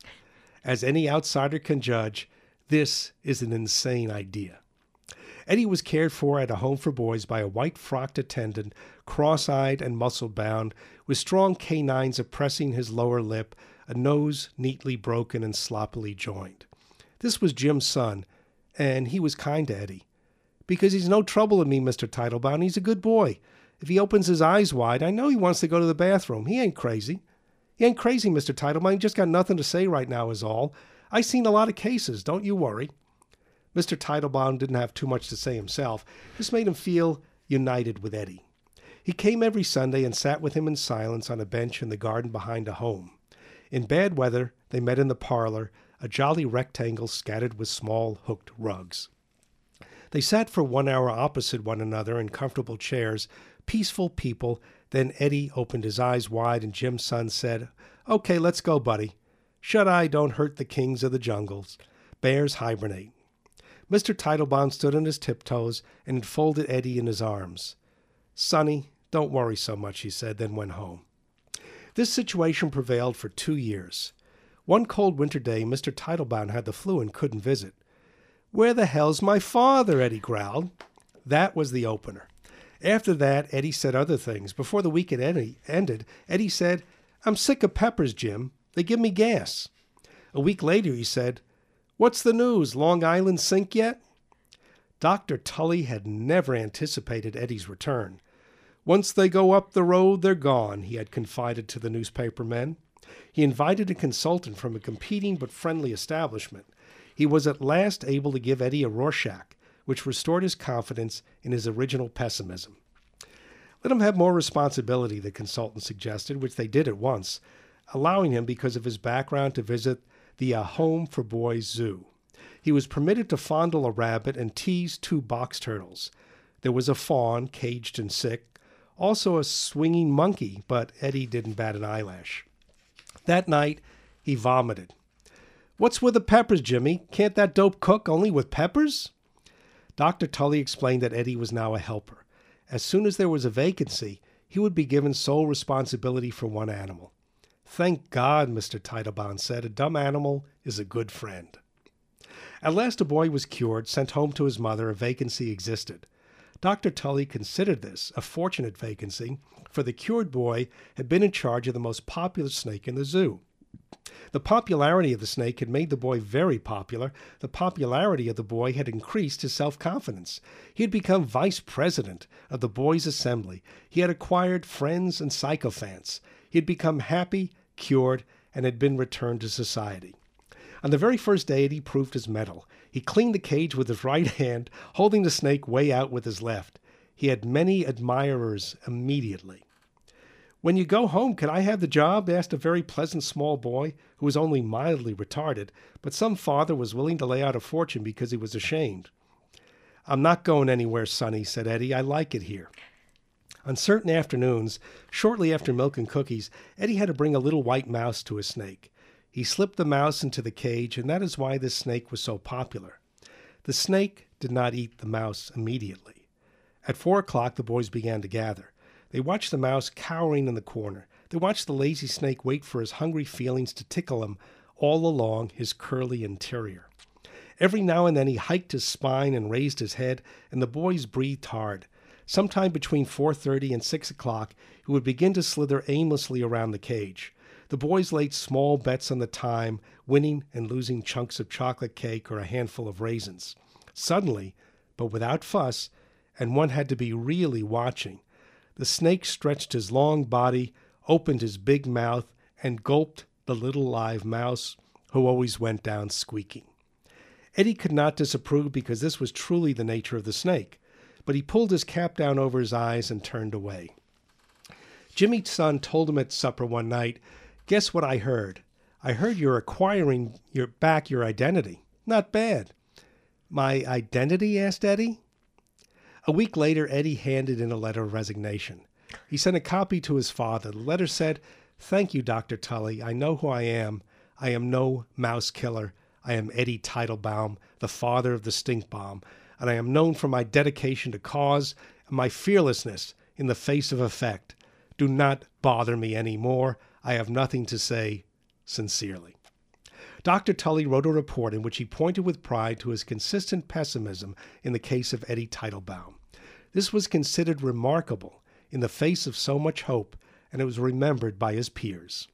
As any outsider can judge, this is an insane idea. Eddie was cared for at a home for boys by a white-frocked attendant, cross-eyed and muscle-bound, with strong canines oppressing his lower lip, a nose neatly broken and sloppily joined. This was Jim's son, and he was kind to Eddie. "Because he's no trouble to me, Mr. Teitelbaum. He's a good boy. If he opens his eyes wide, I know he wants to go to the bathroom. He ain't crazy. He ain't crazy, Mr. Teitelbaum. He just got nothing to say right now is all. I seen a lot of cases. Don't you worry." Mr. Teitelbaum didn't have too much to say himself. This made him feel united with Eddie. He came every Sunday and sat with him in silence on a bench in the garden behind a home. In bad weather, they met in the parlor, a jolly rectangle scattered with small hooked rugs. They sat for 1 hour opposite one another in comfortable chairs, peaceful people. Then Eddie opened his eyes wide and Jim's son said, "Okay, let's go, buddy. Shut-eye don't hurt the kings of the jungles. Bears hibernate." Mr. Teitelbaum stood on his tiptoes and enfolded Eddie in his arms. "Sonny, don't worry so much," he said, then went home. This situation prevailed for 2 years. One cold winter day, Mr. Teitelbaum had the flu and couldn't visit. "Where the hell's my father?" Eddie growled. That was the opener. After that, Eddie said other things. Before the weekend ended, Eddie said, "I'm sick of peppers, Jim. They give me gas." A week later, he said, "What's the news? Long Island sink yet?" Dr. Tully had never anticipated Eddie's return. "Once they go up the road, they're gone," he had confided to the newspaper men. He invited a consultant from a competing but friendly establishment. He was at last able to give Eddie a Rorschach, which restored his confidence in his original pessimism. Let him have more responsibility, the consultant suggested, which they did at once, allowing him, because of his background, to visit the Home for Boys Zoo. He was permitted to fondle a rabbit and tease 2 box turtles. There was a fawn, caged and sick, also a swinging monkey, but Eddie didn't bat an eyelash. That night, he vomited. "What's with the peppers, Jimmy? Can't that dope cook only with peppers?" Dr. Tully explained that Eddie was now a helper. As soon as there was a vacancy, he would be given sole responsibility for one animal. "Thank God," Mr. Teitelbaum said, "a dumb animal is a good friend." At last a boy was cured, sent home to his mother. A vacancy existed. Dr. Tully considered this a fortunate vacancy, for the cured boy had been in charge of the most popular snake in the zoo. The popularity of the snake had made the boy very popular. The popularity of the boy had increased his self-confidence. He had become vice president of the boys' assembly. He had acquired friends and sycophants. He had become happy, cured, and had been returned to society. On the very first day, Eddie proved his mettle. He cleaned the cage with his right hand, holding the snake way out with his left. He had many admirers immediately. "When you go home, can I have the job?" asked a very pleasant small boy who was only mildly retarded, but some father was willing to lay out a fortune because he was ashamed. "I'm not going anywhere, Sonny," said Eddie. "I like it here." On certain afternoons, shortly after milk and cookies, Eddie had to bring a little white mouse to a snake. He slipped the mouse into the cage, and that is why this snake was so popular. The snake did not eat the mouse immediately. At 4 o'clock, the boys began to gather. They watched the mouse cowering in the corner. They watched the lazy snake wait for his hungry feelings to tickle him all along his curly interior. Every now and then he hiked his spine and raised his head, and the boys breathed hard. Sometime between 4:30 and 6 o'clock, he would begin to slither aimlessly around the cage. The boys laid small bets on the time, winning and losing chunks of chocolate cake or a handful of raisins. Suddenly, but without fuss, and one had to be really watching, the snake stretched his long body, opened his big mouth, and gulped the little live mouse, who always went down squeaking. Eddie could not disapprove because this was truly the nature of the snake, but he pulled his cap down over his eyes and turned away. Jimmy's son told him at supper one night, "Guess what I heard? I heard you're acquiring back your identity. Not bad." "My identity?" asked Eddie. A week later, Eddie handed in a letter of resignation. He sent a copy to his father. The letter said, "Thank you, Dr. Tully. I know who I am. I am no mouse killer. I am Eddie Teitelbaum, the father of the stink bomb, and I am known for my dedication to cause and my fearlessness in the face of effect. Do not bother me anymore. I have nothing to say. Sincerely." Dr. Tully wrote a report in which he pointed with pride to his consistent pessimism in the case of Eddie Teitelbaum. This was considered remarkable in the face of so much hope, and it was remembered by his peers.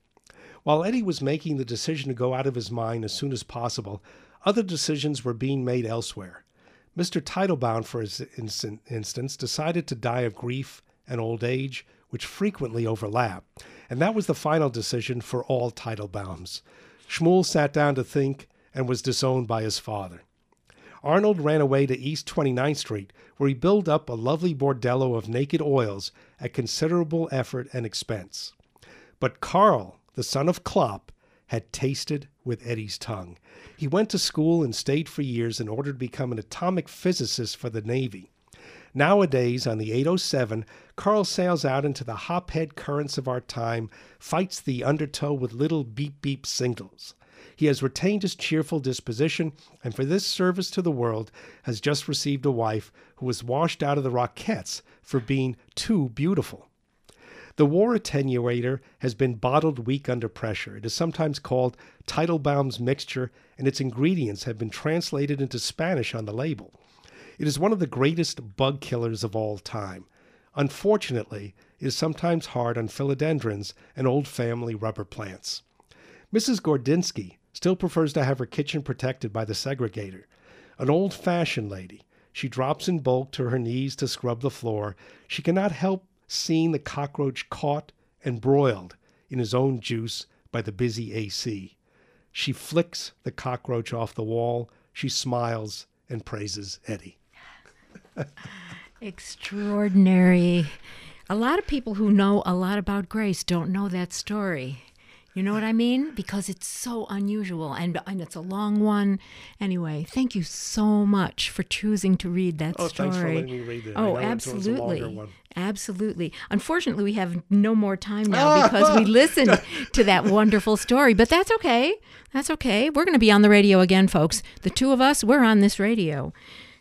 While Eddie was making the decision to go out of his mind as soon as possible, other decisions were being made elsewhere. Mr. Teitelbaum, for instance, decided to die of grief and old age, which frequently overlap, and that was the final decision for all Teitelbaums. Shmuel sat down to think and was disowned by his father. Arnold ran away to East 29th Street, where he built up a lovely bordello of naked oils at considerable effort and expense. But Carl, the son of Klopp, had tasted with Eddie's tongue. He went to school and stayed for years in order to become an atomic physicist for the Navy. Nowadays, on the 807, Carl sails out into the hophead currents of our time, fights the undertow with little beep-beep signals. He has retained his cheerful disposition, and for this service to the world has just received a wife who was washed out of the Rockettes for being too beautiful. The war attenuator has been bottled weak under pressure. It is sometimes called Teitelbaum's Mixture, and its ingredients have been translated into Spanish on the label. It is one of the greatest bug killers of all time. Unfortunately, it is sometimes hard on philodendrons and old family rubber plants. Mrs. Gordinsky still prefers to have her kitchen protected by the segregator. An old-fashioned lady, she drops in bulk to her knees to scrub the floor. She cannot help seeing the cockroach caught and broiled in his own juice by the busy AC. She flicks the cockroach off the wall. She smiles and praises Eddie. Extraordinary. A lot of people who know a lot about Grace don't know that story. You know what I mean? Because it's so unusual, and it's a long one. Anyway, thank you so much for choosing to read that story. Thanks for letting me read it. Oh, absolutely. It was a longer one. Absolutely. Unfortunately, we have no more time now because we listened to that wonderful story. But that's okay. That's okay. We're going to be on the radio again, folks. The two of us, we're on this radio.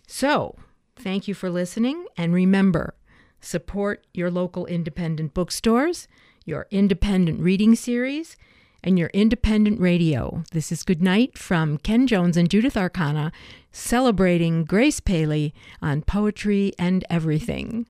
So thank you for listening. And remember, support your local independent bookstores, your independent reading series, and your independent radio. This is Good Night from Ken Jones and Judith Arcana, celebrating Grace Paley on Poetry and Everything.